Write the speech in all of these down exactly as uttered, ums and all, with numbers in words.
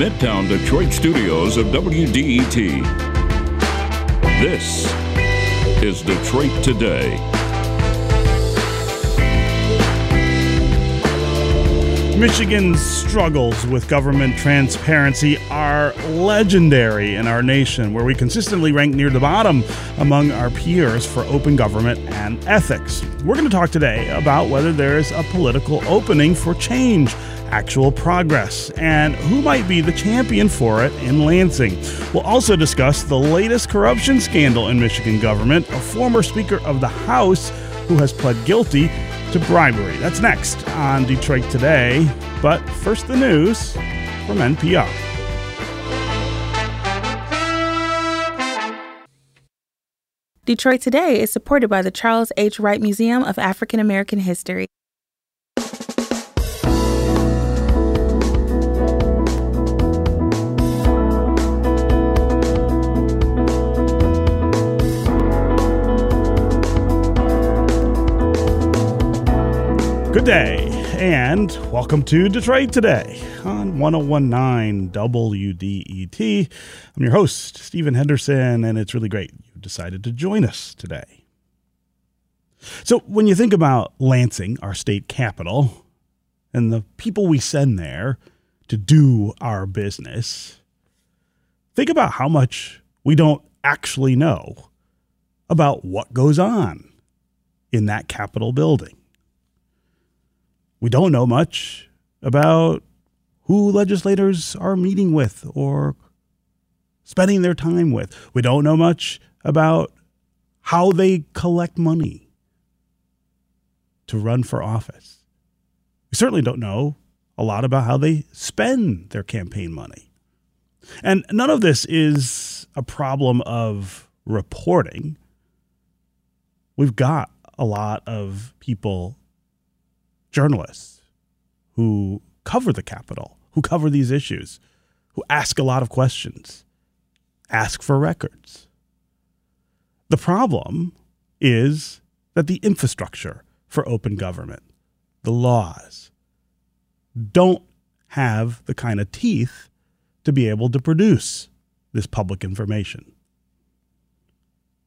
Midtown Detroit studios of W D E T. This is Detroit Today. Michigan's struggles with government transparency are legendary in our nation, where we consistently rank near the bottom among our peers for open government and ethics. We're going to talk today about whether there is a political opening for change, actual progress, and who might be the champion for it in Lansing. We'll also discuss the latest corruption scandal in Michigan government, a former Speaker of the House who has pled guilty to bribery. That's next on Detroit Today, but first the news from N P R. Detroit Today is supported by the Charles H. Wright Museum of African American History. Good day, and welcome to Detroit Today on one oh one point nine W D E T. I'm your host, Stephen Henderson, and it's really great you decided to join us today. So when you think about Lansing, our state capital, and the people we send there to do our business, think about how much we don't actually know about what goes on in that Capitol building. We don't know much about who legislators are meeting with or spending their time with. We don't know much about how they collect money to run for office. We certainly don't know a lot about how they spend their campaign money. And none of this is a problem of reporting. We've got a lot of people, journalists who cover the Capitol, who cover these issues, who ask a lot of questions, ask for records. The problem is that the infrastructure for open government, the laws, don't have the kind of teeth to be able to produce this public information.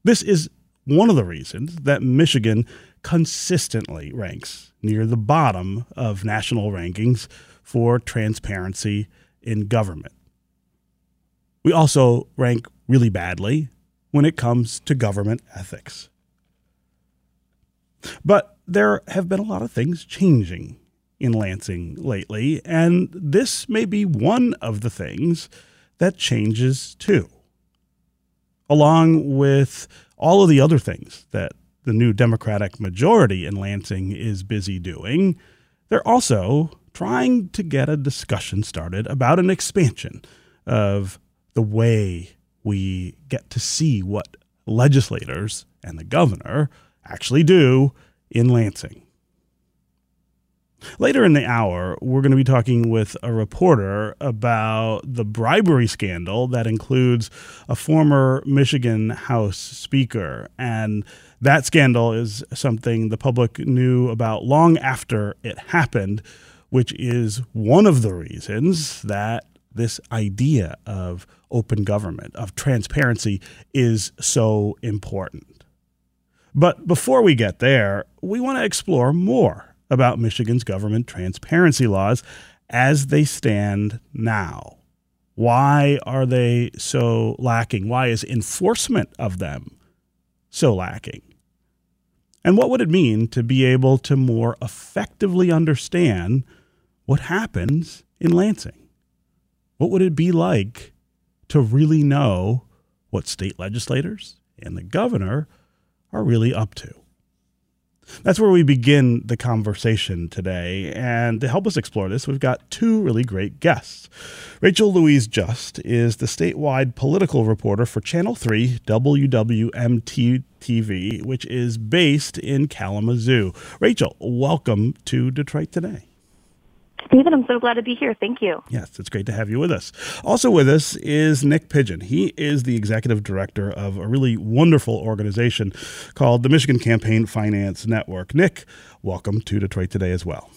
This is one of the reasons that Michigan consistently ranks near the bottom of national rankings for transparency in government. We also rank really badly when it comes to government ethics. But there have been a lot of things changing in Lansing lately, and this may be one of the things that changes too, along with all of the other things that the new Democratic majority in Lansing is busy doing. They're also trying to get a discussion started about an expansion of the way we get to see what legislators and the governor actually do in Lansing. Later in the hour, we're going to be talking with a reporter about the bribery scandal that includes a former Michigan House Speaker. And that scandal is something the public knew about long after it happened, which is one of the reasons that this idea of open government, of transparency, is so important. But before we get there, we want to explore more about Michigan's government transparency laws as they stand now. Why are they so lacking? Why is enforcement of them so lacking? And what would it mean to be able to more effectively understand what happens in Lansing? What would it be like to really know what state legislators and the governor are really up to? That's where we begin the conversation today, and to help us explore this, we've got two really great guests. Rachel Louise Just is the statewide political reporter for Channel three W W M T T V, which is based in Kalamazoo. Rachel, welcome to Detroit Today. Stephen, I'm so glad to be here. Thank you. Yes, it's great to have you with us. Also with us is Nick Pidgeon. He is the executive director of a really wonderful organization called the Michigan Campaign Finance Network. Nick, welcome to Detroit Today as well.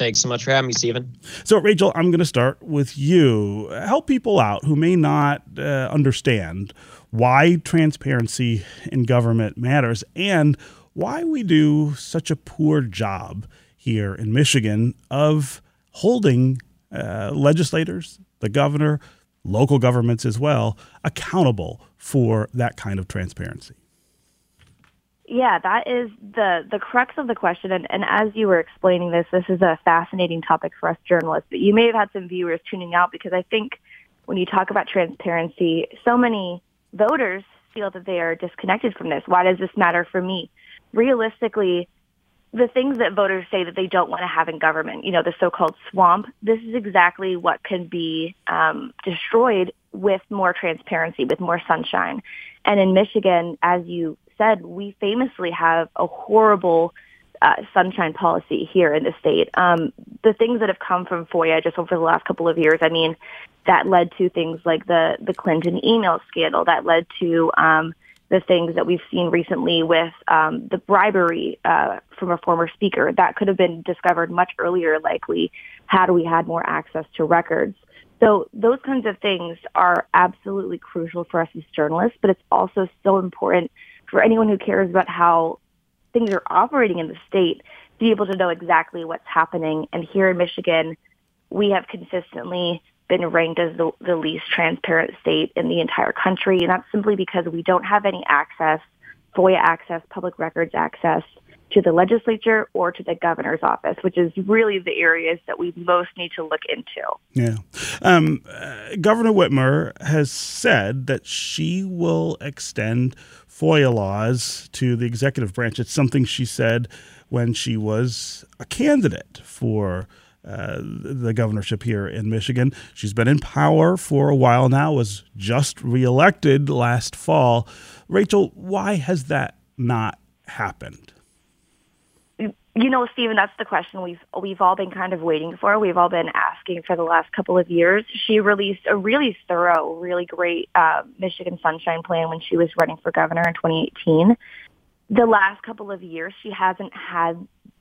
Thanks so much for having me, Stephen. So, Rachel, I'm going to start with you. Help people out who may not uh, understand why transparency in government matters and why we do such a poor job here in Michigan of holding uh, legislators, the governor, local governments as well, accountable for that kind of transparency. Yeah, that is the, the crux of the question. And, and as you were explaining this, this is a fascinating topic for us journalists. But you may have had some viewers tuning out because I think when you talk about transparency, so many voters feel that they are disconnected from this. Why does this matter for me? Realistically, the things that voters say that they don't want to have in government, you know, the so-called swamp, this is exactly what can be um, destroyed with more transparency, with more sunshine. And in Michigan, as you said, we famously have a horrible uh, sunshine policy here in the state. Um, the things that have come from FOIA just over the last couple of years, I mean, that led to things like the, the Clinton email scandal, that led to um, the things that we've seen recently with um, the bribery uh, from a former speaker. That could have been discovered much earlier, likely, had we had more access to records. So those kinds of things are absolutely crucial for us as journalists, but it's also so important for anyone who cares about how things are operating in the state to be able to know exactly what's happening. And here in Michigan, we have consistently been ranked as the, the least transparent state in the entire country, and that's simply because we don't have any access, FOIA access, public records access, to the legislature or to the governor's office, which is really the areas that we most need to look into. Yeah. Um, uh, Governor Whitmer has said that she will extend FOIA laws to the executive branch. It's something she said when she was a candidate for uh, the governorship here in Michigan. She's been in power for a while now, was just reelected last fall. Rachel, why has that not happened? You know, Stephen, that's the question we've we've all been kind of waiting for. We've all been asking for the last couple of years. She released a really thorough, really great uh, Michigan Sunshine Plan when she was running for governor in twenty eighteen. The last couple of years, she hasn't had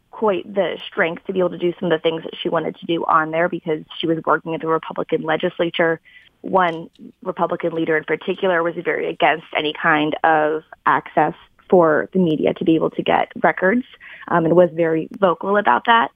quite the strength to be able to do some of the things that she wanted to do on there because she was working at the Republican legislature. One Republican leader in particular was very against any kind of access for the media to be able to get records, um, and was very vocal about that.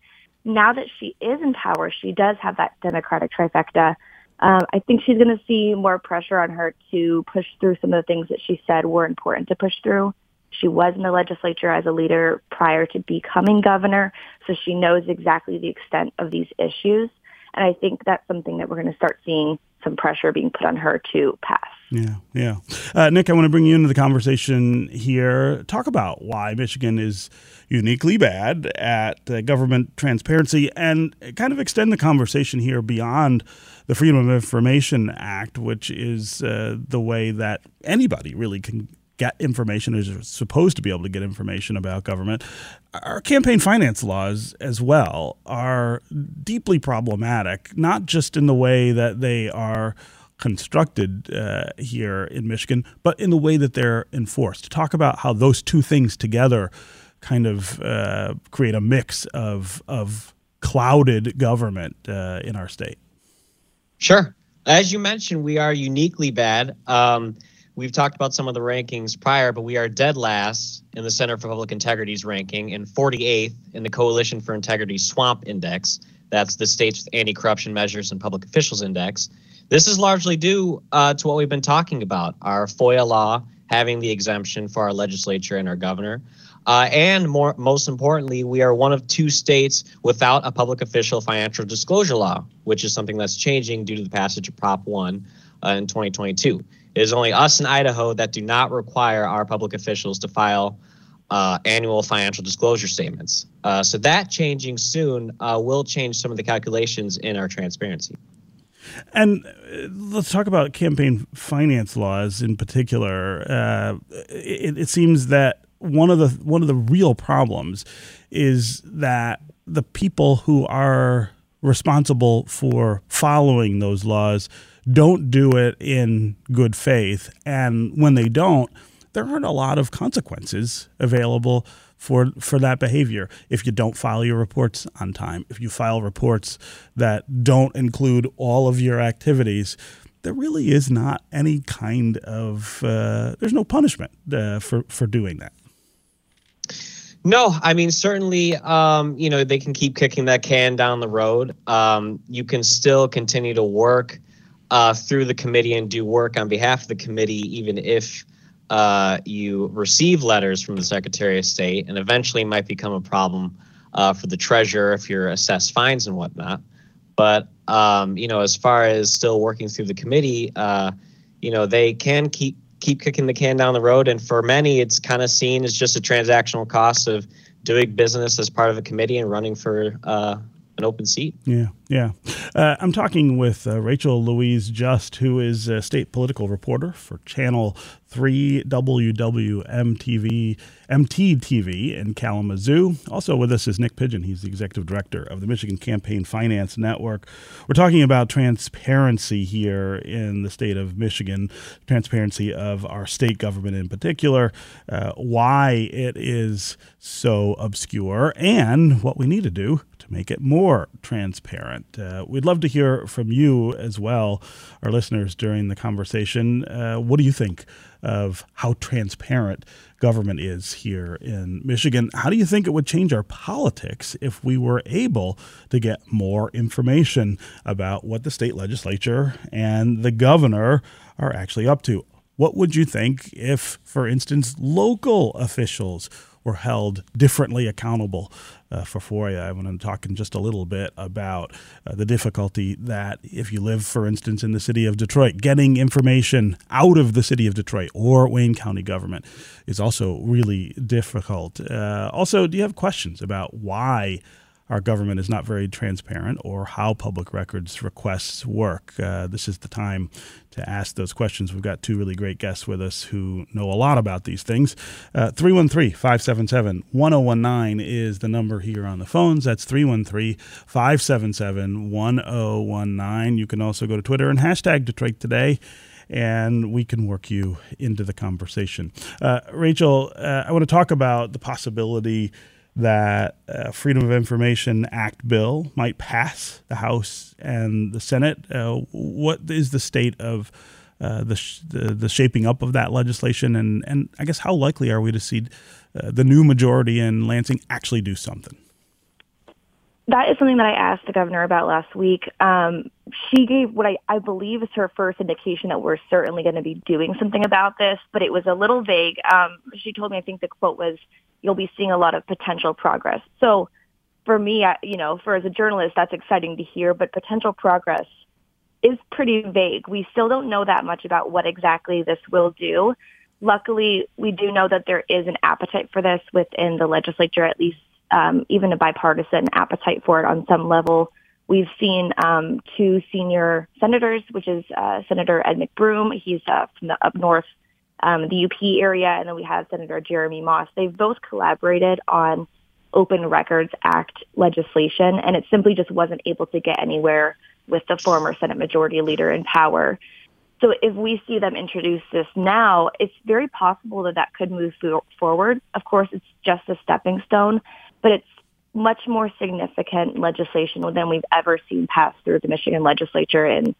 Now that she is in power, she does have that Democratic trifecta. Um, I think she's going to see more pressure on her to push through some of the things that she said were important to push through. She was in the legislature as a leader prior to becoming governor, so she knows exactly the extent of these issues. And I think that's something that we're going to start seeing some pressure being put on her to pass. Yeah, yeah. Uh, Nick, I want to bring you into the conversation here. Talk about why Michigan is uniquely bad at uh, government transparency and kind of extend the conversation here beyond the Freedom of Information Act, which is uh, the way that anybody really can get information, is supposed to be able to get information about government. Our campaign finance laws as well are deeply problematic, not just in the way that they are constructed uh, here in Michigan, but in the way that they're enforced. Talk about how those two things together kind of uh, create a mix of, of clouded government uh, in our state. Sure. As you mentioned, we are uniquely bad. Um, We've talked about some of the rankings prior, but we are dead last in the Center for Public Integrity's ranking and forty-eighth in the Coalition for Integrity Swamp Index. That's the states with anti-corruption measures and public officials index. This is largely due uh, to what we've been talking about, our FOIA law having the exemption for our legislature and our governor. Uh, and more, most importantly, we are one of two states without a public official financial disclosure law, which is something that's changing due to the passage of Prop one uh, in twenty twenty-two. It is only us in Idaho that do not require our public officials to file uh, annual financial disclosure statements. Uh, so that changing soon uh, will change some of the calculations in our transparency. And let's talk about campaign finance laws in particular. Uh, it, it seems that one of the one of the real problems is that the people who are responsible for following those laws don't do it in good faith. And when they don't, there aren't a lot of consequences available for for that behavior. If you don't file your reports on time, if you file reports that don't include all of your activities, there really is not any kind of uh, – there's no punishment uh, for, for doing that. No, I mean, certainly, um, you know, they can keep kicking that can down the road. Um, you can still continue to work uh, through the committee and do work on behalf of the committee, even if uh, you receive letters from the Secretary of State, and eventually might become a problem uh, for the treasurer if you're assessed fines and whatnot. But, um, you know, as far as still working through the committee, uh, you know, they can keep keep kicking the can down the road. And for many, it's kind of seen as just a transactional cost of doing business as part of a committee and running for uh, an open seat. Yeah, yeah. Uh, I'm talking with uh, Rachel Louise Just, who is a state political reporter for Channel three W W M T M T T V in Kalamazoo. Also with us is Nick Pidgeon. He's the executive director of the Michigan Campaign Finance Network. We're talking about transparency here in the state of Michigan, transparency of our state government in particular, uh, why it is so obscure, and what we need to do to make it more transparent. Uh, we'd love to hear from you as well, our listeners, during the conversation. Uh, what do you think of how transparent government is here in Michigan? How do you think it would change our politics if we were able to get more information about what the state legislature and the governor are actually up to? What would you think if, for instance, local officials were held differently accountable uh, for FOIA? I want to talk in just a little bit about uh, the difficulty that if you live, for instance, in the city of Detroit, getting information out of the city of Detroit or Wayne County government is also really difficult. Uh, also, do you have questions about why our government is not very transparent or how public records requests work? Uh, this is the time to ask those questions. We've got two really great guests with us who know a lot about these things. Uh, three one three, five seven seven, one oh one nine is the number here on the phones. That's three one three, five seven seven, one oh one nine. You can also go to Twitter and hashtag Detroit Today, and we can work you into the conversation. Uh, Rachel, uh, I want to talk about the possibility that uh, Freedom of Information Act bill might pass the House and the Senate. Uh, what is the state of uh, the, sh- the the shaping up of that legislation? And, and I guess how likely are we to see uh, the new majority in Lansing actually do something? That is something that I asked the governor about last week. Um, she gave what I, I believe is her first indication that we're certainly going to be doing something about this, but it was a little vague. Um, she told me, I think the quote was, "You'll be seeing a lot of potential progress." So for me, I, you know, for as a journalist, that's exciting to hear, but potential progress is pretty vague. We still don't know that much about what exactly this will do. Luckily, we do know that there is an appetite for this within the legislature, at least um, even a bipartisan appetite for it on some level. We've seen um, two senior senators, which is uh, Senator Ed McBroom. He's uh, from the up north, Um, the U P area, and then we have Senator Jeremy Moss. They've both collaborated on Open Records Act legislation, and it simply just wasn't able to get anywhere with the former Senate Majority Leader in power. So if we see them introduce this now, it's very possible that that could move forward. Of course, it's just a stepping stone, but it's much more significant legislation than we've ever seen pass through the Michigan legislature in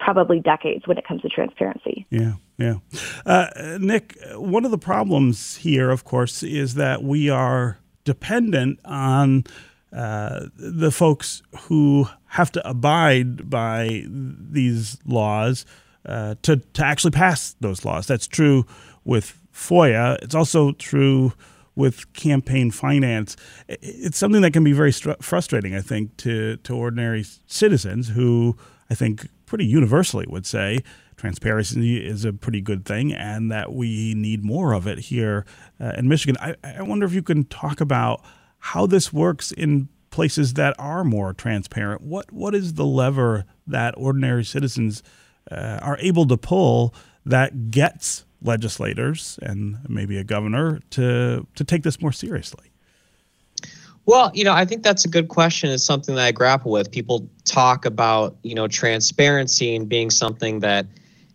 probably decades when it comes to transparency. Yeah, yeah. Uh, Nick, one of the problems here, of course, is that we are dependent on uh, the folks who have to abide by these laws uh, to, to actually pass those laws. That's true with FOIA. It's also true with campaign finance. It's something that can be very str- frustrating, I think, to, to ordinary citizens who, I think, pretty universally would say transparency is a pretty good thing and that we need more of it here uh, in Michigan. I, I wonder if you can talk about how this works in places that are more transparent. What what is the lever that ordinary citizens uh, are able to pull that gets legislators and maybe a governor to to take this more seriously? Well, you know, I think that's a good question. It's something that I grapple with. People talk about, you know, transparency and being something that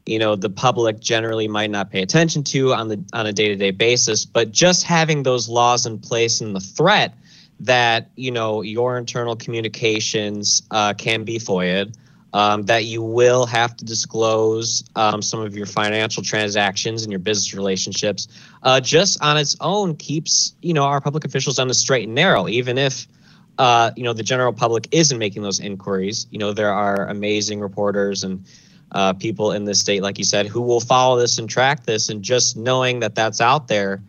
you know, the public generally might not pay attention to on the on a day-to-day basis. But just having those laws in place and the threat that, you know, your internal communications uh, can be FOIA'd, um, that you will have to disclose um, some of your financial transactions and your business relationships, uh, just on its own keeps, you know, our public officials on the straight and narrow. Even if, uh, you know, the general public isn't making those inquiries, you know, there are amazing reporters and uh, people in this state, like you said, who will follow this and track this, and just knowing that that's out there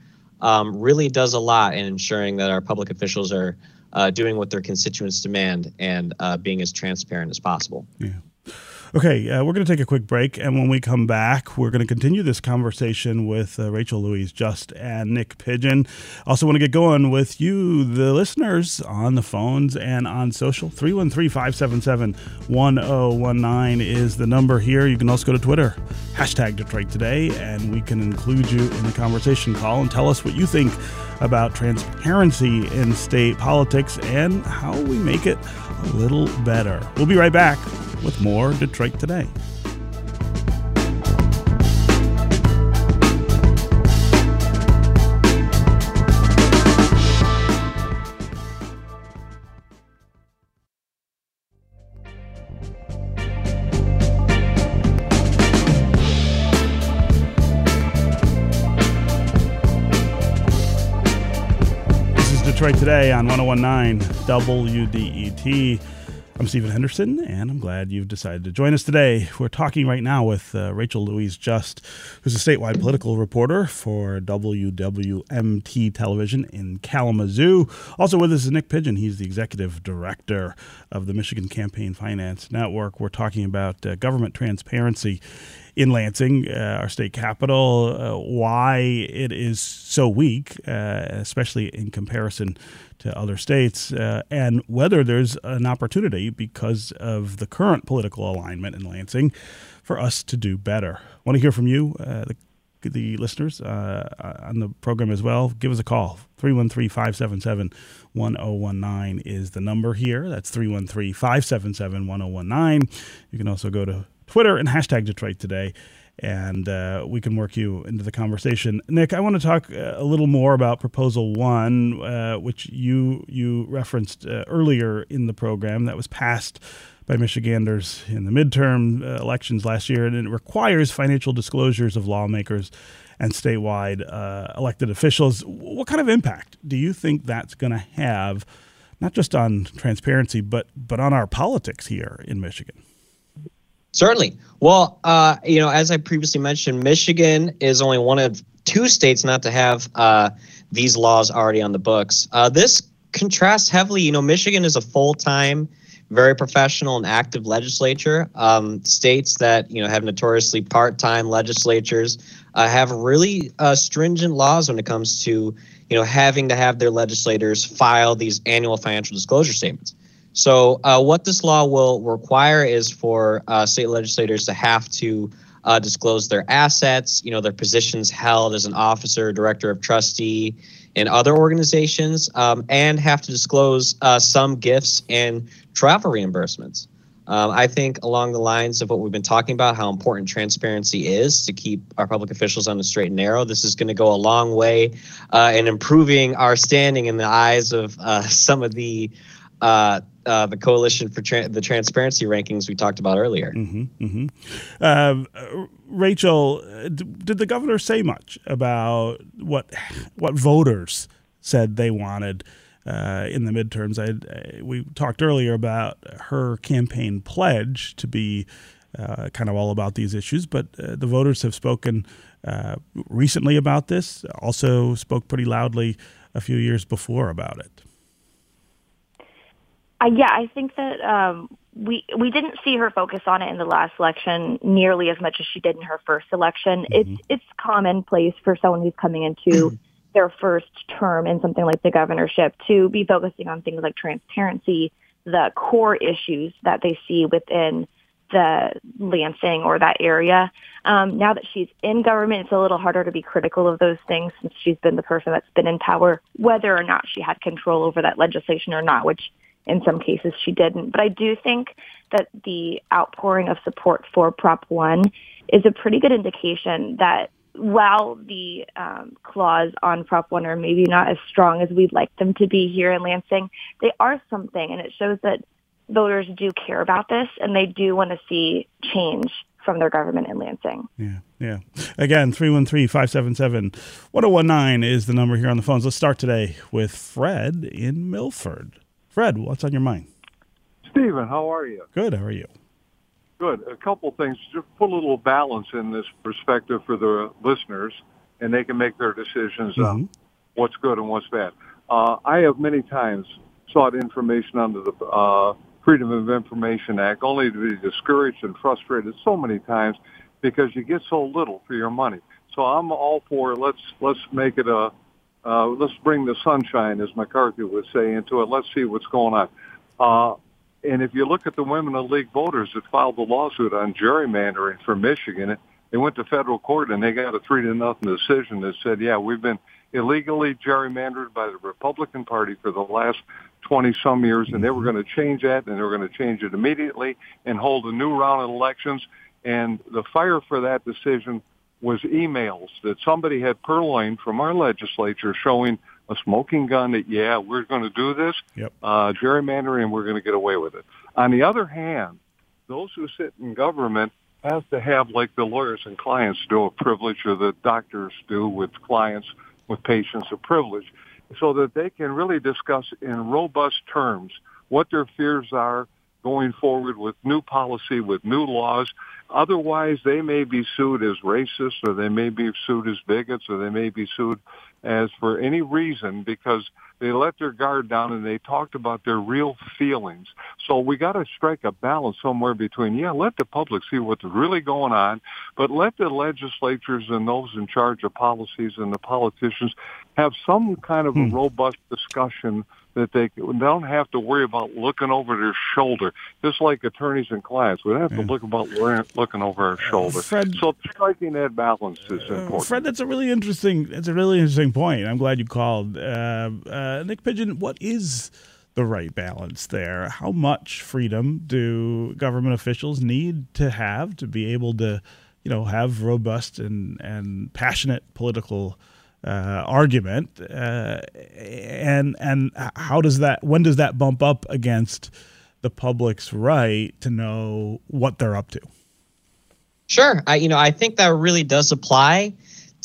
Um, really does a lot in ensuring that our public officials are uh, doing what their constituents demand and uh, being as transparent as possible. Yeah. Okay, uh, we're going to take a quick break, and when we come back, we're going to continue this conversation with uh, Rachel Louise Just and Nick Pidgeon. Also want to get going with you, the listeners, on the phones and on social. three one three, five seven seven, one zero one nine is the number here. You can also go to Twitter, hashtag Detroit Today, and we can include you in the conversation. Call and tell us what you think about transparency in state politics and how we make it a little better. We'll be right back with more Detroit Today. This is Detroit Today on one oh one point nine W D E T. I'm Stephen Henderson, and I'm glad you've decided to join us today. We're talking right now with uh, Rachel Louise Just, who's a statewide political reporter for W W M T Television in Kalamazoo. Also with us is Nick Pidgeon. He's the executive director of the Michigan Campaign Finance Network. We're talking about uh, government transparency in Lansing, uh, our state capital, uh, why it is so weak, uh, especially in comparison to other states, uh, and whether there's an opportunity because of the current political alignment in Lansing for us to do better. I want to hear from you, uh, the, the listeners, uh, on the program as well. Give us a call. three one three, five seven seven, one zero one nine is the number here. That's three one three, five seven seven, one zero one nine. You can also go to Twitter and hashtag Detroit Today, and uh, we can work you into the conversation. Nick, I want to talk a little more about Proposal One, uh, which you you referenced uh, earlier in the program, that was passed by Michiganders in the midterm uh, elections last year, and it requires financial disclosures of lawmakers and statewide uh, elected officials. What kind of impact do you think that's going to have, not just on transparency, but but on our politics here in Michigan? Certainly. Well, uh, you know, as I previously mentioned, Michigan is only one of two states not to have uh, these laws already on the books. Uh, this contrasts heavily. You know, Michigan is a full-time, very professional and active legislature. Um, states that, you know, have notoriously part-time legislatures uh, have really uh, stringent laws when it comes to, you know, having to have their legislators file these annual financial disclosure statements. So uh, what this law will require is for uh, state legislators to have to uh, disclose their assets, you know, their positions held as an officer, director of trustee, and other organizations, um, and have to disclose uh, some gifts and travel reimbursements. Um, I think along the lines of what we've been talking about, how important transparency is to keep our public officials on the straight and narrow, this is going to go a long way uh, in improving our standing in the eyes of uh, some of the Uh, uh, the Coalition for Tran- the Transparency rankings we talked about earlier. Mm-hmm, mm-hmm. Uh, Rachel, d- did the governor say much about what what voters said they wanted uh, in the midterms? I, I, we talked earlier about her campaign pledge to be uh, kind of all about these issues, but uh, the voters have spoken uh, recently about this, also spoke pretty loudly a few years before about it. Uh, yeah, I think that um, we we didn't see her focus on it in the last election nearly as much as she did in her first election. Mm-hmm. It's it's commonplace for someone who's coming into their first term in something like the governorship to be focusing on things like transparency, the core issues that they see within the Lansing or that area. Um, now that she's in government, it's a little harder to be critical of those things since she's been the person that's been in power, whether or not she had control over that legislation or not, which In some cases, she didn't. But I do think that the outpouring of support for Prop one is a pretty good indication that while the um, clause on Prop one are maybe not as strong as we'd like them to be here in Lansing, they are something, and it shows that voters do care about this, and they do want to see change from their government in Lansing. Yeah, yeah. Again, three one three, five seven seven, one oh one nine is the number here on the phones. Let's start today with Fred in Milford. Fred, what's on your mind? Stephen, how are you? Good, how are you? Good. A couple things. Just put a little balance in this perspective for the listeners, and they can make their decisions mm-hmm. on what's good and what's bad. Uh, I have many times sought information under the uh, Freedom of Information Act, only to be discouraged and frustrated so many times because you get so little for your money. So I'm all for let's let's make it a uh, let's bring the sunshine, as McCarthy would say, into it. Let's see what's going on. Uh, And if you look at the Women of League voters that filed the lawsuit on gerrymandering for Michigan, they went to federal court and they got a three to nothing decision that said, yeah, we've been illegally gerrymandered by the Republican Party for the last twenty some years, and they were going to change that, and they were going to change it immediately and hold a new round of elections. And the fire for that decision was emails that somebody had purloined from our legislature showing a smoking gun that, yeah, we're going to do this, yep. uh, gerrymandering, we're going to get away with it. On the other hand, those who sit in government have to have, like the lawyers and clients do, a privilege, or the doctors do with clients, with patients, a privilege, so that they can really discuss in robust terms what their fears are going forward with new policy, with new laws. Otherwise, they may be sued as racist, or they may be sued as bigots, or they may be sued as for any reason because they let their guard down and they talked about their real feelings. So we got to strike a balance somewhere between, yeah, let the public see what's really going on, but let the legislatures and those in charge of policies and the politicians have some kind of a hmm. robust discussion that they don't have to worry about looking over their shoulder, just like attorneys and clients. We don't have yeah. to look about looking over our shoulder. Uh, Fred, so striking that balance is important. Uh, Fred, that's a really interesting. That's a really interesting point. I'm glad you called, uh, uh, Nick Pidgeon. What is the right balance there? How much freedom do government officials need to have to be able to, you know, have robust and and passionate political Uh, argument, uh, and and how does that? When does that bump up against the public's right to know what they're up to? Sure, I you know I think that really does apply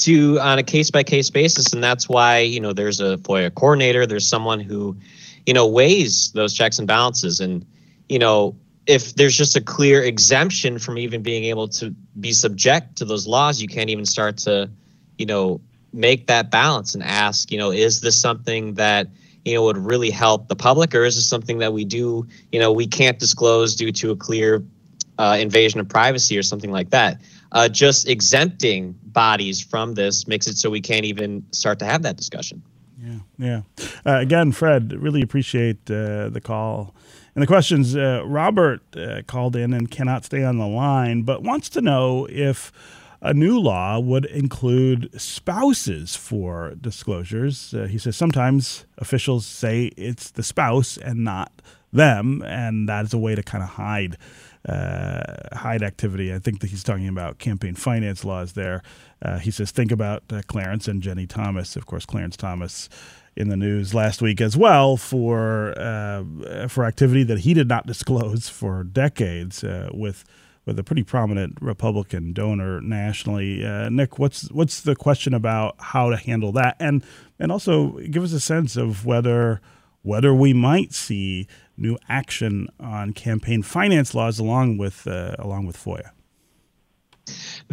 to on a case by case basis, and that's why you know there's a FOIA coordinator, there's someone who, you know, weighs those checks and balances, and you know if there's just a clear exemption from even being able to be subject to those laws, you can't even start to, you know. make that balance and ask, you know, is this something that, you know, would really help the public, or is this something that we do, you know, we can't disclose due to a clear uh, invasion of privacy or something like that. Uh, just exempting bodies from this makes it so we can't even start to have that discussion. Yeah, yeah. Uh, again, Fred, really appreciate uh, the call and the questions. Uh, Robert uh, called in and cannot stay on the line, but wants to know if a new law would include spouses for disclosures. Uh, he says sometimes officials say it's the spouse and not them, and that is a way to kind of hide uh, hide activity. I think that he's talking about campaign finance laws there. Uh, he says think about uh, Clarence and Jenny Thomas. Of course, Clarence Thomas in the news last week as well for uh, for activity that he did not disclose for decades uh, with. with a pretty prominent Republican donor nationally. Uh, Nick, what's what's the question about how to handle that? And and also give us a sense of whether whether we might see new action on campaign finance laws along with uh, along with FOIA.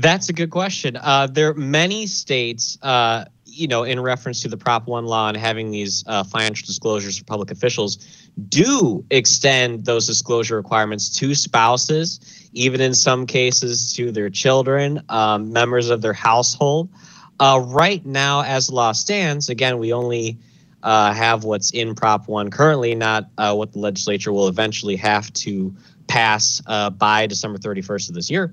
That's a good question. Uh, there are many states, uh, you know, in reference to the Prop one law and having these uh, financial disclosures for public officials, do extend those disclosure requirements to spouses, even in some cases to their children, um, members of their household. Uh, right now, as the law stands, again, we only uh, have what's in Prop one currently, not uh, what the legislature will eventually have to pass uh, by December thirty-first of this year.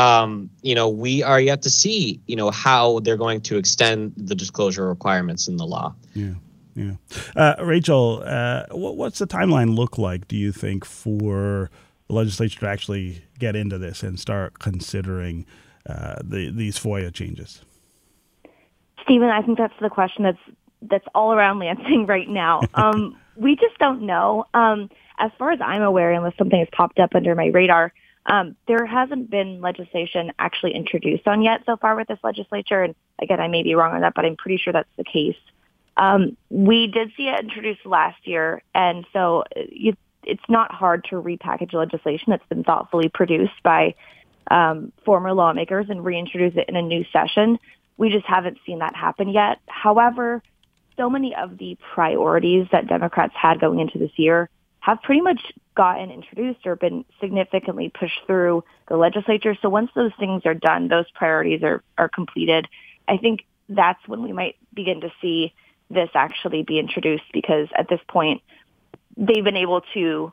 Um, you know, we are yet to see, you know, how they're going to extend the disclosure requirements in the law. Yeah. Yeah. Uh, Rachel, uh, what, what's the timeline look like, do you think, for the legislature to actually get into this and start considering uh, the, these FOIA changes? Stephen, I think that's the question that's that's all around Lansing right now. Um, we just don't know. Um, as far as I'm aware, unless something has popped up under my radar, um, there hasn't been legislation actually introduced on yet so far with this legislature. And again, I may be wrong on that, but I'm pretty sure that's the case. Um, we did see it introduced last year, and so you, it's not hard to repackage legislation that's been thoughtfully produced by um, former lawmakers and reintroduce it in a new session. We just haven't seen that happen yet. However, so many of the priorities that Democrats had going into this year have pretty much gotten introduced or been significantly pushed through the legislature. So once those things are done, those priorities are, are completed, I think that's when we might begin to see this actually be introduced, because at this point, they've been able to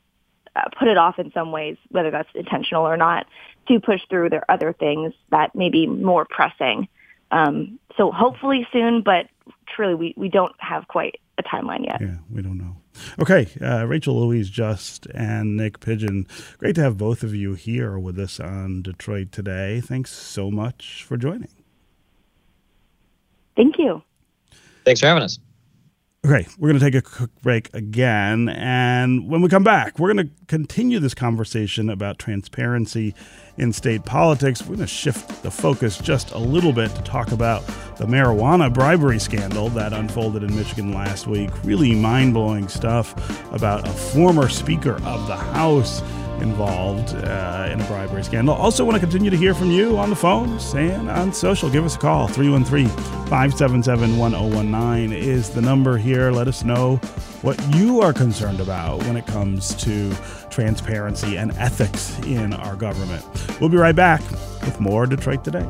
uh, put it off in some ways, whether that's intentional or not, to push through their other things that may be more pressing. Um, so hopefully soon, but truly we, we don't have quite a timeline yet. Yeah, we don't know. Okay, uh, Rachel Louise Just and Nick Pidgeon, great to have both of you here with us on Detroit Today. Thanks so much for joining. Thank you. Thanks for having us. Okay, we're going to take a quick break again, and when we come back, we're going to continue this conversation about transparency in state politics. We're going to shift the focus just a little bit to talk about the marijuana bribery scandal that unfolded in Michigan last week. Really mind-blowing stuff about a former Speaker of the House involved uh, in a bribery scandal. Also want to continue to hear from you on the phones and on social. Give us a call. three one three, five seven seven, one zero one nine is the number here. Let us know what you are concerned about when it comes to transparency and ethics in our government. We'll be right back with more Detroit Today.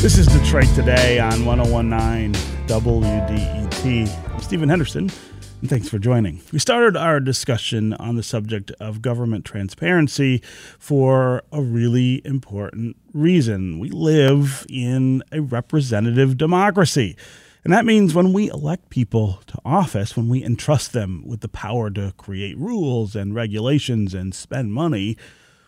This is Detroit Today on one oh one point nine W D E T. I'm Stephen Henderson, and thanks for joining. We started our discussion on the subject of government transparency for a really important reason. We live in a representative democracy, and that means when we elect people to office, when we entrust them with the power to create rules and regulations and spend money,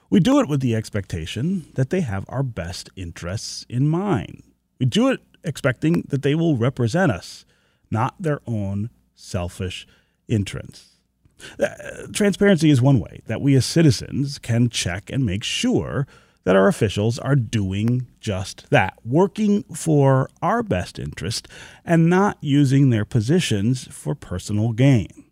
we do it with the expectation that they have our best interests in mind. We do it expecting that they will represent us, not their own selfish interests. Uh, transparency is one way that we as citizens can check and make sure that our officials are doing just that, working for our best interest and not using their positions for personal gain.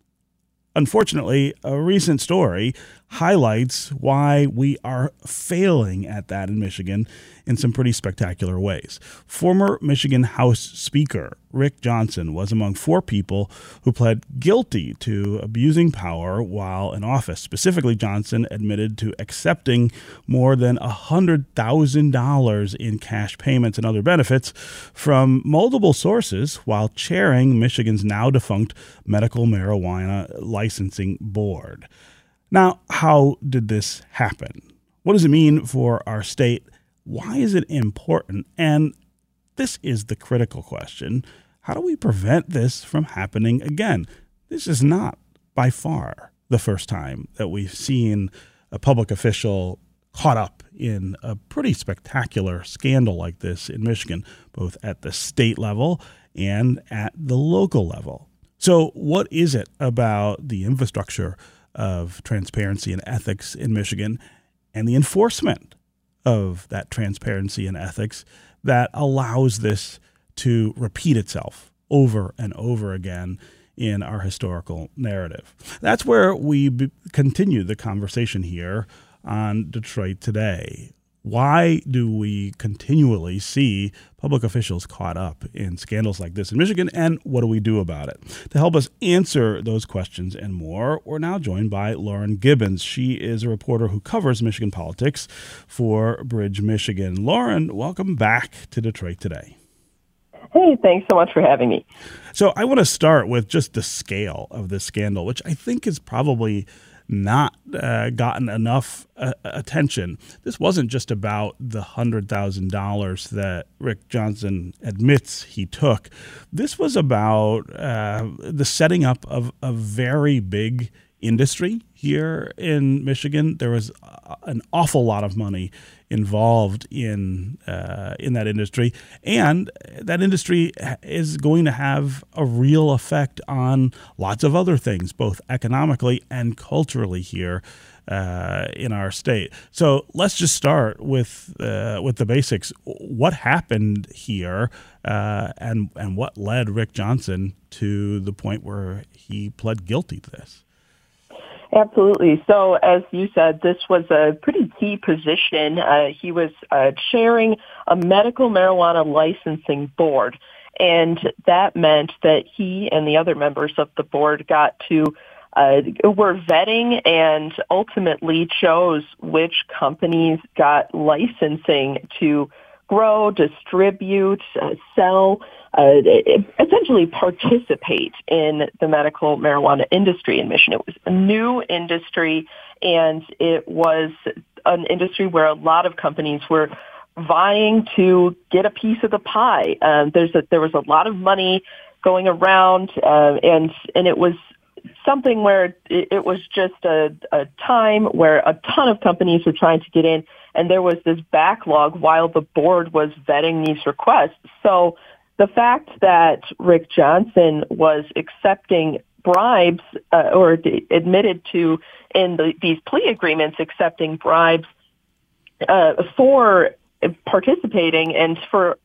Unfortunately, a recent story highlights why we are failing at that in Michigan in some pretty spectacular ways. Former Michigan House Speaker Rick Johnson was among four people who pled guilty to abusing power while in office. Specifically, Johnson admitted to accepting more than one hundred thousand dollars in cash payments and other benefits from multiple sources while chairing Michigan's now-defunct medical marijuana licensing board. Now, how did this happen? What does it mean for our state? Why is it important? And this is the critical question. How do we prevent this from happening again? This is not by far the first time that we've seen a public official caught up in a pretty spectacular scandal like this in Michigan, both at the state level and at the local level. So what is it about the infrastructure of transparency and ethics in Michigan and the enforcement of that transparency and ethics that allows this to repeat itself over and over again in our historical narrative. That's where we b- continue the conversation here on Detroit Today. Why do we continually see public officials caught up in scandals like this in Michigan, and what do we do about it? To help us answer those questions and more, we're now joined by Lauren Gibbons. She is a reporter who covers Michigan politics for Bridge Michigan. Lauren, welcome back to Detroit Today. Hey, thanks so much for having me. So I want to start with just the scale of this scandal, which I think is probably not uh, gotten enough uh, attention. This wasn't just about the one hundred thousand dollars that Rick Johnson admits he took. This was about uh, the setting up of a very big industry here in Michigan. There was an awful lot of money involved in uh, in that industry, and that industry is going to have a real effect on lots of other things, both economically and culturally here uh, in our state. So let's just start with uh, with the basics. What happened here, uh, and and what led Rick Johnson to the point where he pled guilty to this? Absolutely. So as you said, this was a pretty key position. Uh, he was uh, chairing a medical marijuana licensing board, and that meant that he and the other members of the board got to uh, were vetting and ultimately chose which companies got licensing to grow, distribute, uh, sell, uh, essentially participate in the medical marijuana industry in Michigan. It was a new industry, and it was an industry where a lot of companies were vying to get a piece of the pie. Um, there's a, there was a lot of money going around, uh, and and it was something where it, it was just a, a time where a ton of companies were trying to get in. And there was this backlog while the board was vetting these requests. So the fact that Rick Johnson was accepting bribes uh, or d- admitted to in the, these plea agreements accepting bribes uh, for participating and for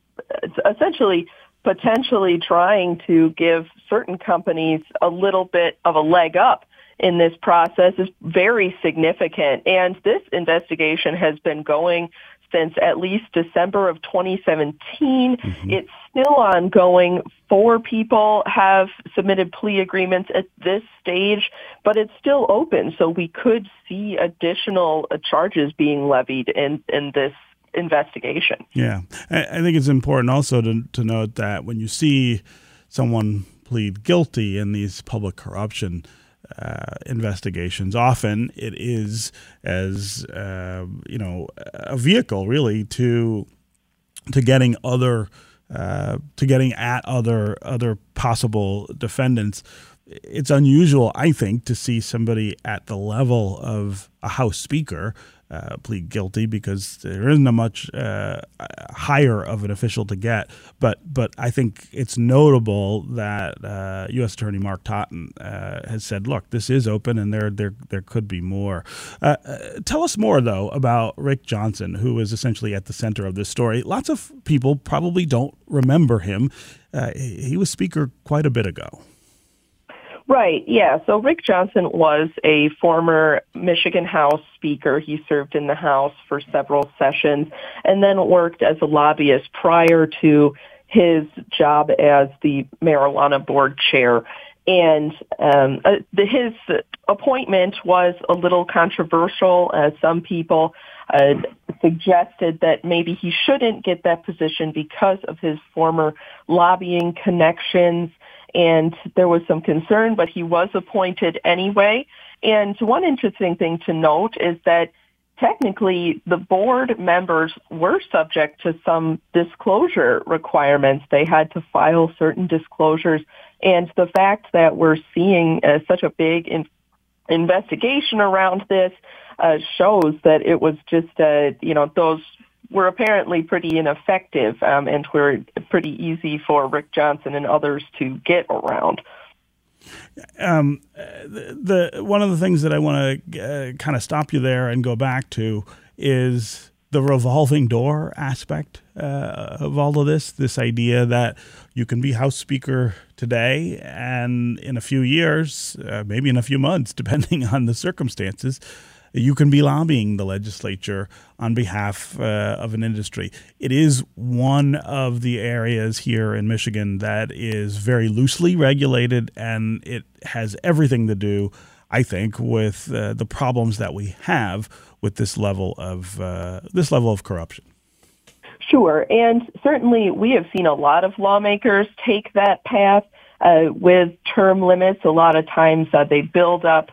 essentially potentially trying to give certain companies a little bit of a leg up in this process is very significant. And this investigation has been going since at least December of twenty seventeen. Mm-hmm. It's still ongoing. Four people have submitted plea agreements at this stage, but it's still open. So we could see additional uh, charges being levied in, in this investigation. Yeah. I, I think it's important also to, to note that when you see someone plead guilty in these public corruption Uh, investigations, often it is as uh, you know a vehicle really to to getting other uh, to getting at other other possible defendants. It's unusual, I think, to see somebody at the level of a House Speaker uh, plead guilty, because there isn't a much uh, higher of an official to get. But but I think it's notable that uh, U S Attorney Mark Totten uh, has said, look, this is open and there there there could be more. Uh, uh, tell us more, though, about Rick Johnson, who is essentially at the center of this story. Lots of people probably don't remember him. Uh, he was Speaker quite a bit ago. Right, yeah. So Rick Johnson was a former Michigan House Speaker. He served in the House for several sessions and then worked as a lobbyist prior to his job as the Marijuana Board Chair. And um, uh, the, his appointment was a little controversial. Uh, some people uh, suggested that maybe he shouldn't get that position because of his former lobbying connections. And there was some concern, but he was appointed anyway. And one interesting thing to note is that technically the board members were subject to some disclosure requirements. They had to file certain disclosures. And the fact that we're seeing uh, such a big in- investigation around this uh, shows that it was just, uh, you know, those were apparently pretty ineffective um, and were pretty easy for Rick Johnson and others to get around. Um, the, the one of the things that I want to uh, kind of stop you there and go back to is the revolving door aspect uh, of all of this, this idea that you can be House Speaker today and in a few years, uh, maybe in a few months, depending on the circumstances, you can be lobbying the legislature on behalf uh, of an industry. It is one of the areas here in Michigan that is very loosely regulated, and it has everything to do, I think, with uh, the problems that we have with this level of uh, this level of corruption. Sure, and certainly we have seen a lot of lawmakers take that path uh, with term limits. A lot of times uh, they build up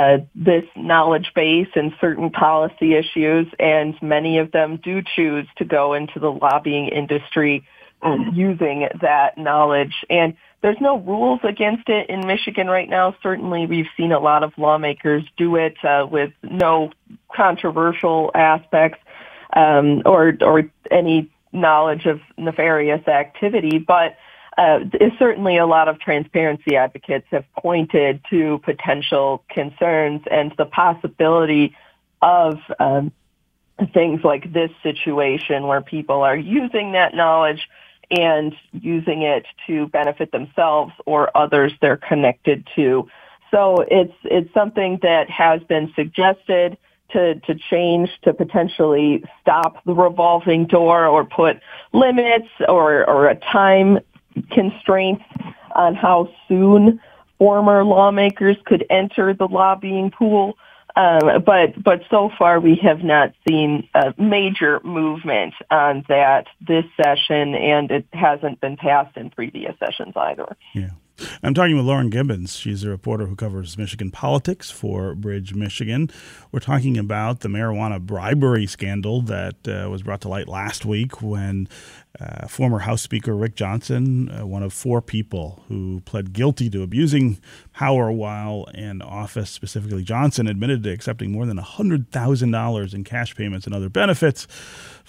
Uh, this knowledge base and certain policy issues, and many of them do choose to go into the lobbying industry um, using that knowledge. And there's no rules against it in Michigan right now. Certainly, we've seen a lot of lawmakers do it uh, with no controversial aspects um, or, or any knowledge of nefarious activity, but Uh, certainly a lot of transparency advocates have pointed to potential concerns and the possibility of um, things like this situation where people are using that knowledge and using it to benefit themselves or others they're connected to. So it's it's something that has been suggested to, to change, to potentially stop the revolving door or put limits or, or a time constraints on how soon former lawmakers could enter the lobbying pool. Uh, but but so far we have not seen a major movement on that this session, and it hasn't been passed in previous sessions either. Yeah. I'm talking with Lauren Gibbons. She's a reporter who covers Michigan politics for Bridge Michigan. We're talking about the marijuana bribery scandal that uh, was brought to light last week when uh, former House Speaker Rick Johnson, uh, one of four people who pled guilty to abusing power while in office, specifically Johnson, admitted to accepting more than one hundred thousand dollars in cash payments and other benefits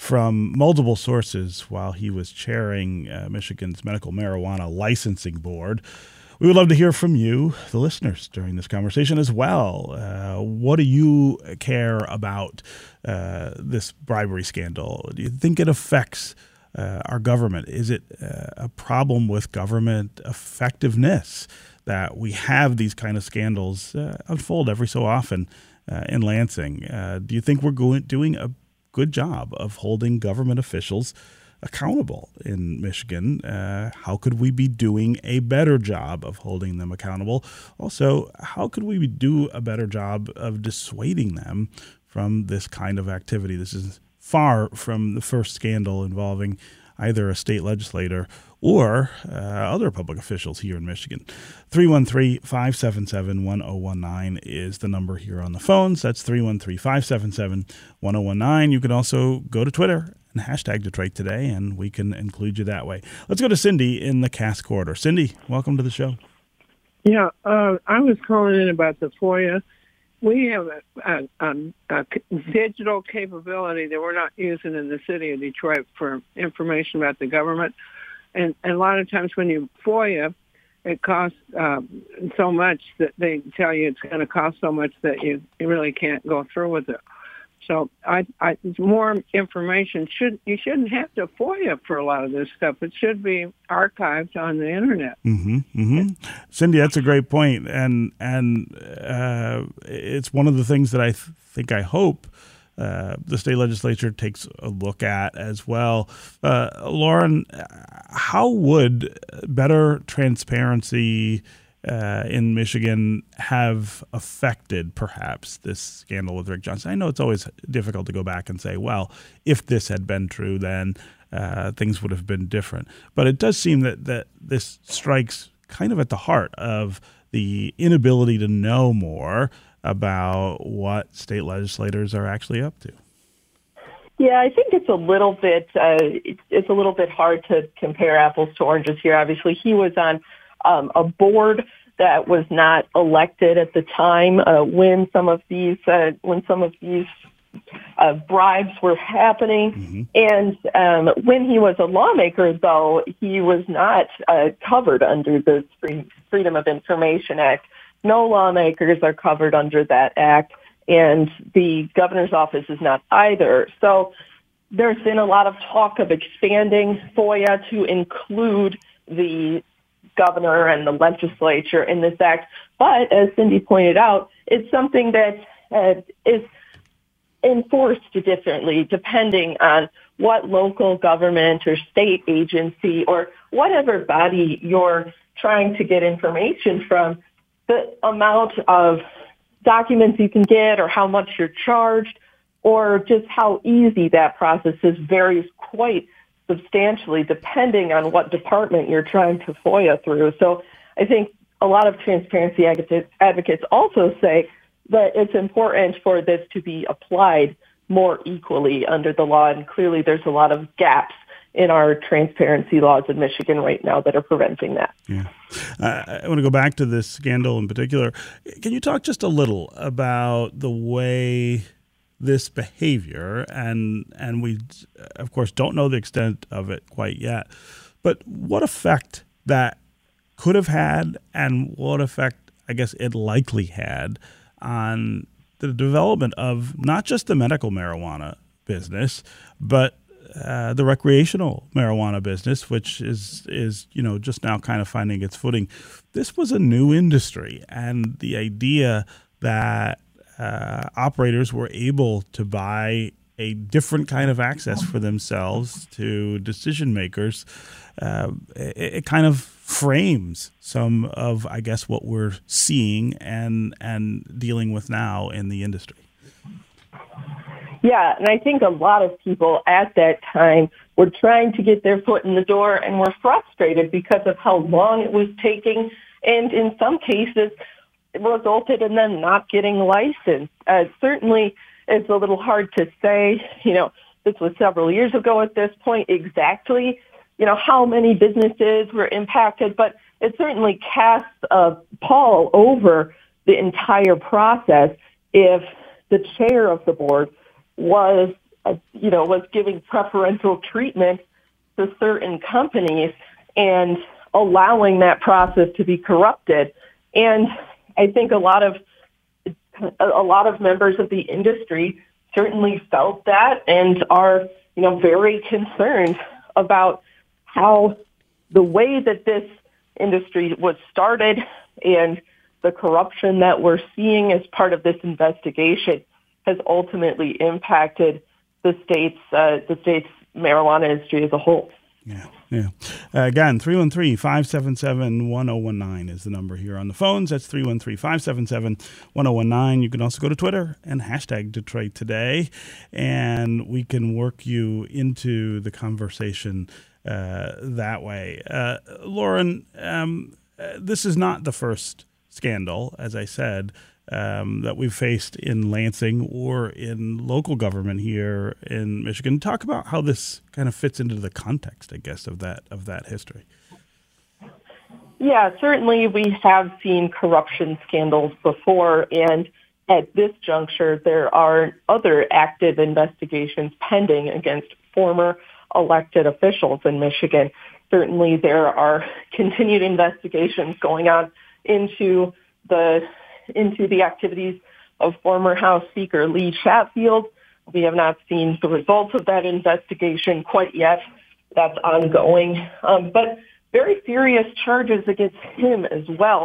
from multiple sources while he was chairing uh, Michigan's Medical Marijuana Licensing Board. We would love to hear from you, the listeners, during this conversation as well. Uh, what do you care about uh, this bribery scandal? Do you think it affects uh, our government? Is it uh, a problem with government effectiveness that we have these kind of scandals uh, unfold every so often uh, in Lansing? Uh, do you think we're going, doing a good job of holding government officials accountable in Michigan? Uh, how could we be doing a better job of holding them accountable? Also, how could we do a better job of dissuading them from this kind of activity? This is far from the first scandal involving either a state legislator or uh, other public officials here in Michigan. three one three, five seven seven, one zero one nine is the number here on the phones. That's three one three, five seven seven, one zero one nine. You can also go to Twitter and hashtag Detroit Today, and we can include you that way. Let's go to Cindy in the Cass Corridor. Cindy, welcome to the show. Yeah, uh, I was calling in about the FOIA. We have a, a, a, a digital capability that we're not using in the city of Detroit for information about the government. And, and a lot of times when you FOIA, it costs um, so much that they tell you it's going to cost so much that you, you really can't go through with it. So I, I, more information should you shouldn't have to FOIA for a lot of this stuff. It should be archived on the internet. Mm-hmm, mm-hmm. Cindy, that's a great point, and and uh, it's one of the things that I th- think I hope uh, the state legislature takes a look at as well. Uh, Lauren, how would better transparency Uh, in Michigan have affected perhaps this scandal with Rick Johnson? I know it's always difficult to go back and say, well, if this had been true, then uh, things would have been different. But it does seem that, that this strikes kind of at the heart of the inability to know more about what state legislators are actually up to. Yeah, I think it's a little bit uh, it's, it's a little bit hard to compare apples to oranges here. Obviously, he was on Um, a board that was not elected at the time uh, when some of these uh, when some of these uh, bribes were happening, mm-hmm. and um, when he was a lawmaker, though, he was not uh, covered under the Freedom of Information Act. No lawmakers are covered under that act, and the governor's office is not either. So There's been a lot of talk of expanding FOIA to include the governor and the legislature in this act. But as Cindy pointed out, it's something that uh, is enforced differently depending on what local government or state agency or whatever body you're trying to get information from, the amount of documents you can get or how much you're charged or just how easy that process is varies quite substantially depending on what department you're trying to FOIA through. So I think a lot of transparency advocates also say that it's important for this to be applied more equally under the law, and clearly there's a lot of gaps in our transparency laws in Michigan right now that are preventing that. Yeah. Uh, I want to go back to this scandal in particular. Can you talk just a little about the way this behavior, and and we, of course, don't know the extent of it quite yet, but what effect that could have had and what effect, I guess, it likely had on the development of not just the medical marijuana business, but uh, the recreational marijuana business, which is, is, you know, just now kind of finding its footing. This was a new industry, and the idea that uh, operators were able to buy a different kind of access for themselves to decision makers, uh, it, it kind of frames some of, I guess, what we're seeing and and dealing with now in the industry. Yeah, and I think a lot of people at that time were trying to get their foot in the door and were frustrated because of how long it was taking, and in some cases it resulted in them not getting licensed. Uh, certainly it's a little hard to say, you know, this was several years ago at this point exactly, you know, how many businesses were impacted, but it certainly casts a pall over the entire process if the chair of the board was, uh, you know, was giving preferential treatment to certain companies and allowing that process to be corrupted. And I think a lot of a lot of members of the industry certainly felt that and are, you know, very concerned about how the way that this industry was started and the corruption that we're seeing as part of this investigation has ultimately impacted the state's uh, the state's marijuana industry as a whole. Yeah, yeah. Uh, again, three one three, five seven seven, one oh one nine is the number here on the phones. That's three one three, five seven seven, one oh one nine. You can also go to Twitter and hashtag Detroit Today, and we can work you into the conversation uh, that way. Uh, Lauren, um, uh, this is not the first scandal, as I said, Um, that we've faced in Lansing or in local government here in Michigan. Talk about how this kind of fits into the context, I guess, of that of that history. Yeah, certainly we have seen corruption scandals before, and at this juncture, there are other active investigations pending against former elected officials in Michigan. Certainly there are continued investigations going on into the into the activities of former House Speaker Lee Chatfield. We have not seen the results of that investigation quite yet. That's ongoing. Um, but very serious charges against him as well,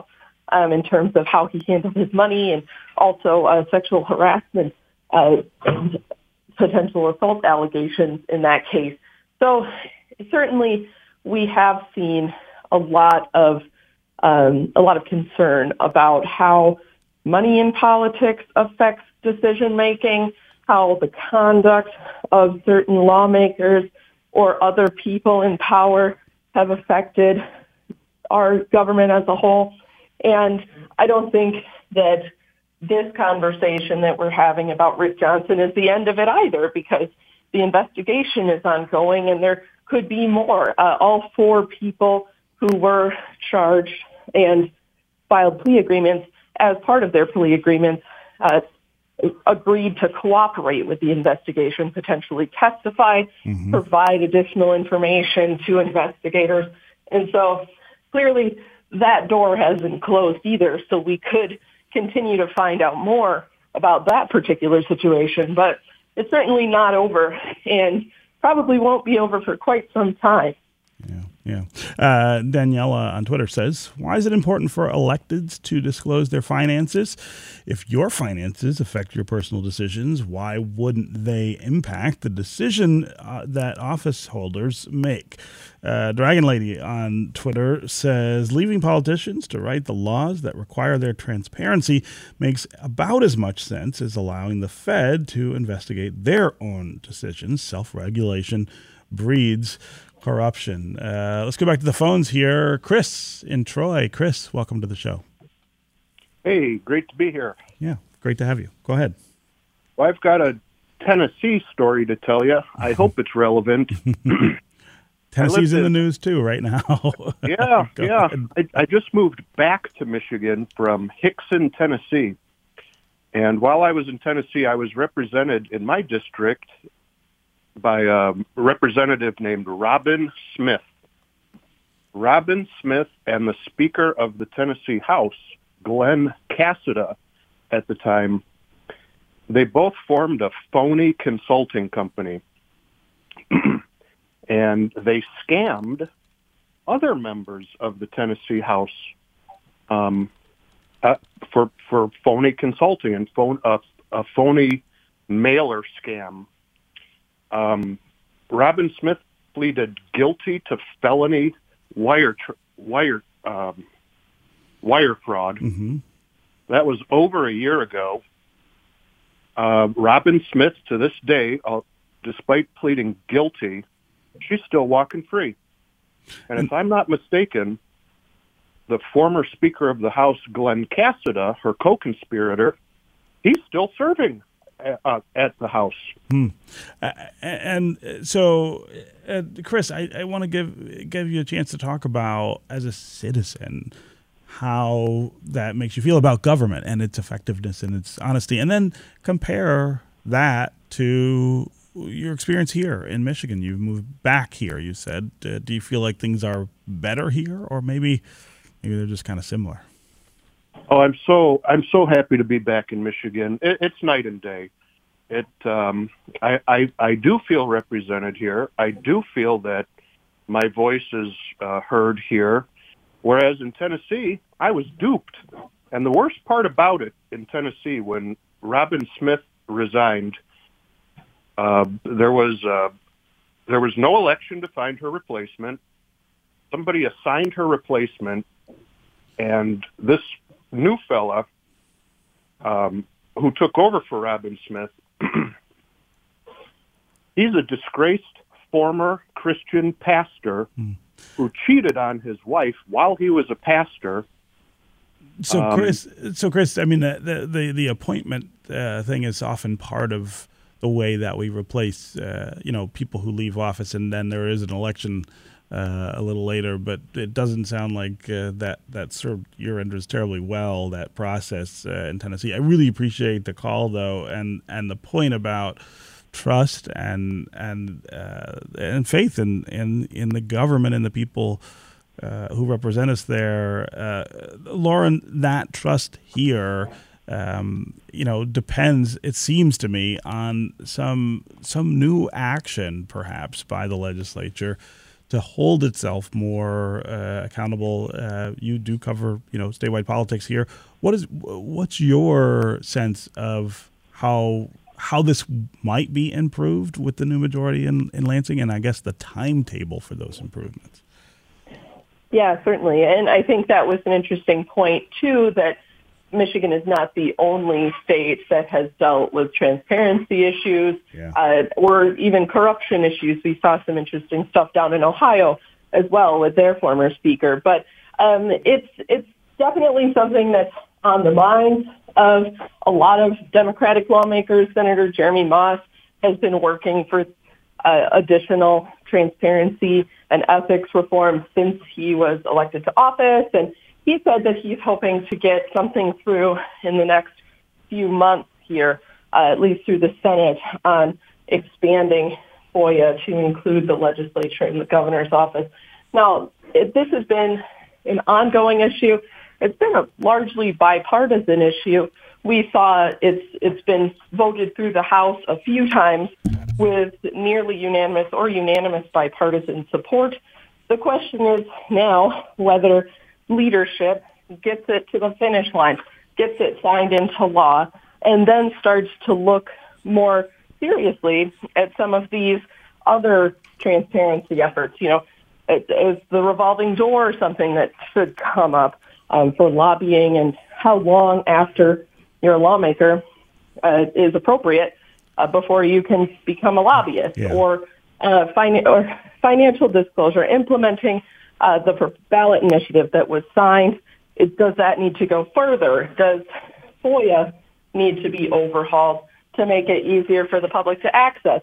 um, in terms of how he handled his money and also uh, sexual harassment uh, and potential assault allegations in that case. So certainly we have seen a lot of um, a lot of concern about how money in politics affects decision-making, how the conduct of certain lawmakers or other people in power have affected our government as a whole. And I don't think that this conversation that we're having about Rick Johnson is the end of it either, because the investigation is ongoing and there could be more. Uh, all four people who were charged and filed plea agreements as part of their plea agreements, uh, agreed to cooperate with the investigation, potentially testify, mm-hmm. provide additional information to investigators. And so clearly that door hasn't closed either, so we could continue to find out more about that particular situation. But it's certainly not over, and probably won't be over for quite some time. Yeah, yeah. Uh, Daniela on Twitter says, why is it important for electeds to disclose their finances? If your finances affect your personal decisions, why wouldn't they impact the decision uh, that office holders make? Uh, Dragon Lady on Twitter says, leaving politicians to write the laws that require their transparency makes about as much sense as allowing the Fed to investigate their own decisions. Self-regulation breeds corruption. Uh, let's go back to the phones here. Chris in Troy. Chris, welcome to the show. Hey, great to be here. Yeah, great to have you. Go ahead. Well, I've got a Tennessee story to tell you. I hope it's relevant. Tennessee's in the news, too, right now. yeah, yeah. I, I just moved back to Michigan from Hickson, Tennessee. And while I was in Tennessee, I was represented in my district by a representative named Robin Smith. Robin Smith and the Speaker of the Tennessee House, Glenn Casada, at the time, they both formed a phony consulting company. And they scammed other members of the Tennessee House um, uh, for for phony consulting and phone, uh, a phony mailer scam. Um, Robin Smith pleaded guilty to felony wire tra- wire um, wire fraud. Mm-hmm. That was over a year ago. Uh, Robin Smith, to this day, uh, despite pleading guilty, she's still walking free. And if I'm not mistaken, the former Speaker of the House, Glenn Casada, her co-conspirator, he's still serving at the House. Hmm. Uh, and so, uh, Chris, I, I want to give give you a chance to talk about, as a citizen, how that makes you feel about government and its effectiveness and its honesty, and then compare that to your experience here in Michigan. You've moved back here, you said. Uh, do you feel like things are better here, or maybe maybe they're just kind of similar? Oh, I'm so I'm so happy to be back in Michigan. It, it's night and day. It um, I, I I do feel represented here. I do feel that my voice is uh, heard here, whereas in Tennessee I was duped. And the worst part about it in Tennessee, when Robin Smith resigned, uh, there was uh, there was no election to find her replacement. Somebody assigned her replacement, and this new fella um, who took over for Robin Smith, he's a disgraced former Christian pastor mm. who cheated on his wife while he was a pastor. So, um, Chris, so Chris, I mean, the the, the appointment uh, thing is often part of the way that we replace, uh, you know, people who leave office, and then there is an election Uh, a little later, but it doesn't sound like uh, that, that served your interest terribly well, that process uh, in Tennessee. I really appreciate the call, though, and, and the point about trust and and uh, and faith in, in, in the government and the people uh, who represent us there. Uh, Lauren, that trust here, um, you know, depends, it seems to me, on some some new action, perhaps, by the legislature to hold itself more uh, accountable. Uh, you do cover, you know, statewide politics here. What is what's your sense of how how this might be improved with the new majority in, in Lansing, and I guess the timetable for those improvements? Yeah, certainly. And I think that was an interesting point, too, that Michigan is not the only state that has dealt with transparency issues yeah. uh, or even corruption issues. We saw some interesting stuff down in Ohio as well with their former speaker. But um, it's it's definitely something that's on the minds of a lot of Democratic lawmakers. Senator Jeremy Moss has been working for uh, additional transparency and ethics reform since he was elected to office, and he said that he's hoping to get something through in the next few months here, uh, at least through the Senate, on expanding FOIA to include the legislature and the governor's office. Now, it, this has been an ongoing issue. it's been a largely bipartisan issue. We saw it's it's been voted through the House a few times with nearly unanimous or unanimous bipartisan support. The question is now whether leadership gets it to the finish line, gets it signed into law, and then starts to look more seriously at some of these other transparency efforts. You know, is the revolving door something that should come up um, for lobbying, and how long after you're a lawmaker uh, is appropriate uh, before you can become a lobbyist? Yeah. Or, uh, fin- or financial disclosure, implementing uh, the ballot initiative that was signed. It, does that need to go further? Does FOIA need to be overhauled to make it easier for the public to access?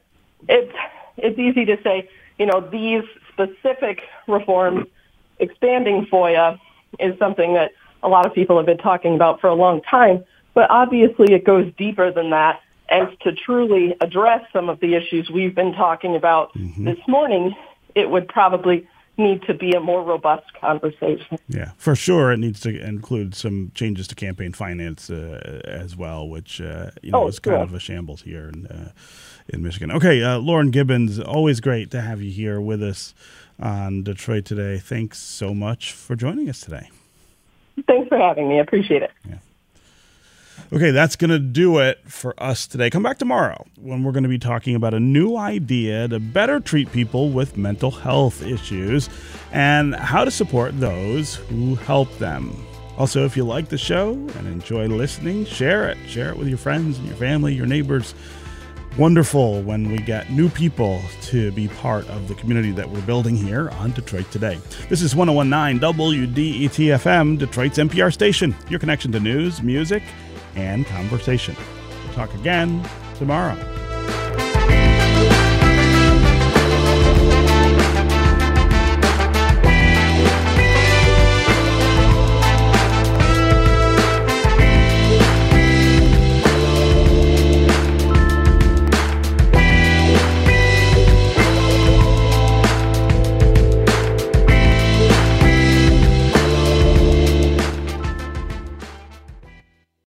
It's it's easy to say, you know, these specific reforms, expanding FOIA is something that a lot of people have been talking about for a long time, but obviously it goes deeper than that. And to truly address some of the issues we've been talking about mm-hmm. this morning, it would probably need to be a more robust conversation. Yeah, for sure. It needs to include some changes to campaign finance uh, as well, which uh, you know oh, is kind cool. of a shambles here in, uh, in Michigan. Okay, uh, Lauren Gibbons, always great to have you here with us on Detroit Today. Thanks so much for joining us today. Thanks for having me. I appreciate it. Yeah. Okay, that's going to do it for us today. Come back tomorrow when we're going to be talking about a new idea to better treat people with mental health issues and how to support those who help them. Also, if you like the show and enjoy listening, share it. Share it with your friends and your family, your neighbors. Wonderful when we get new people to be part of the community that we're building here on Detroit Today. This is one oh one point nine W D E T F M, Detroit's N P R station. Your connection to news, music, and conversation. We'll talk again tomorrow.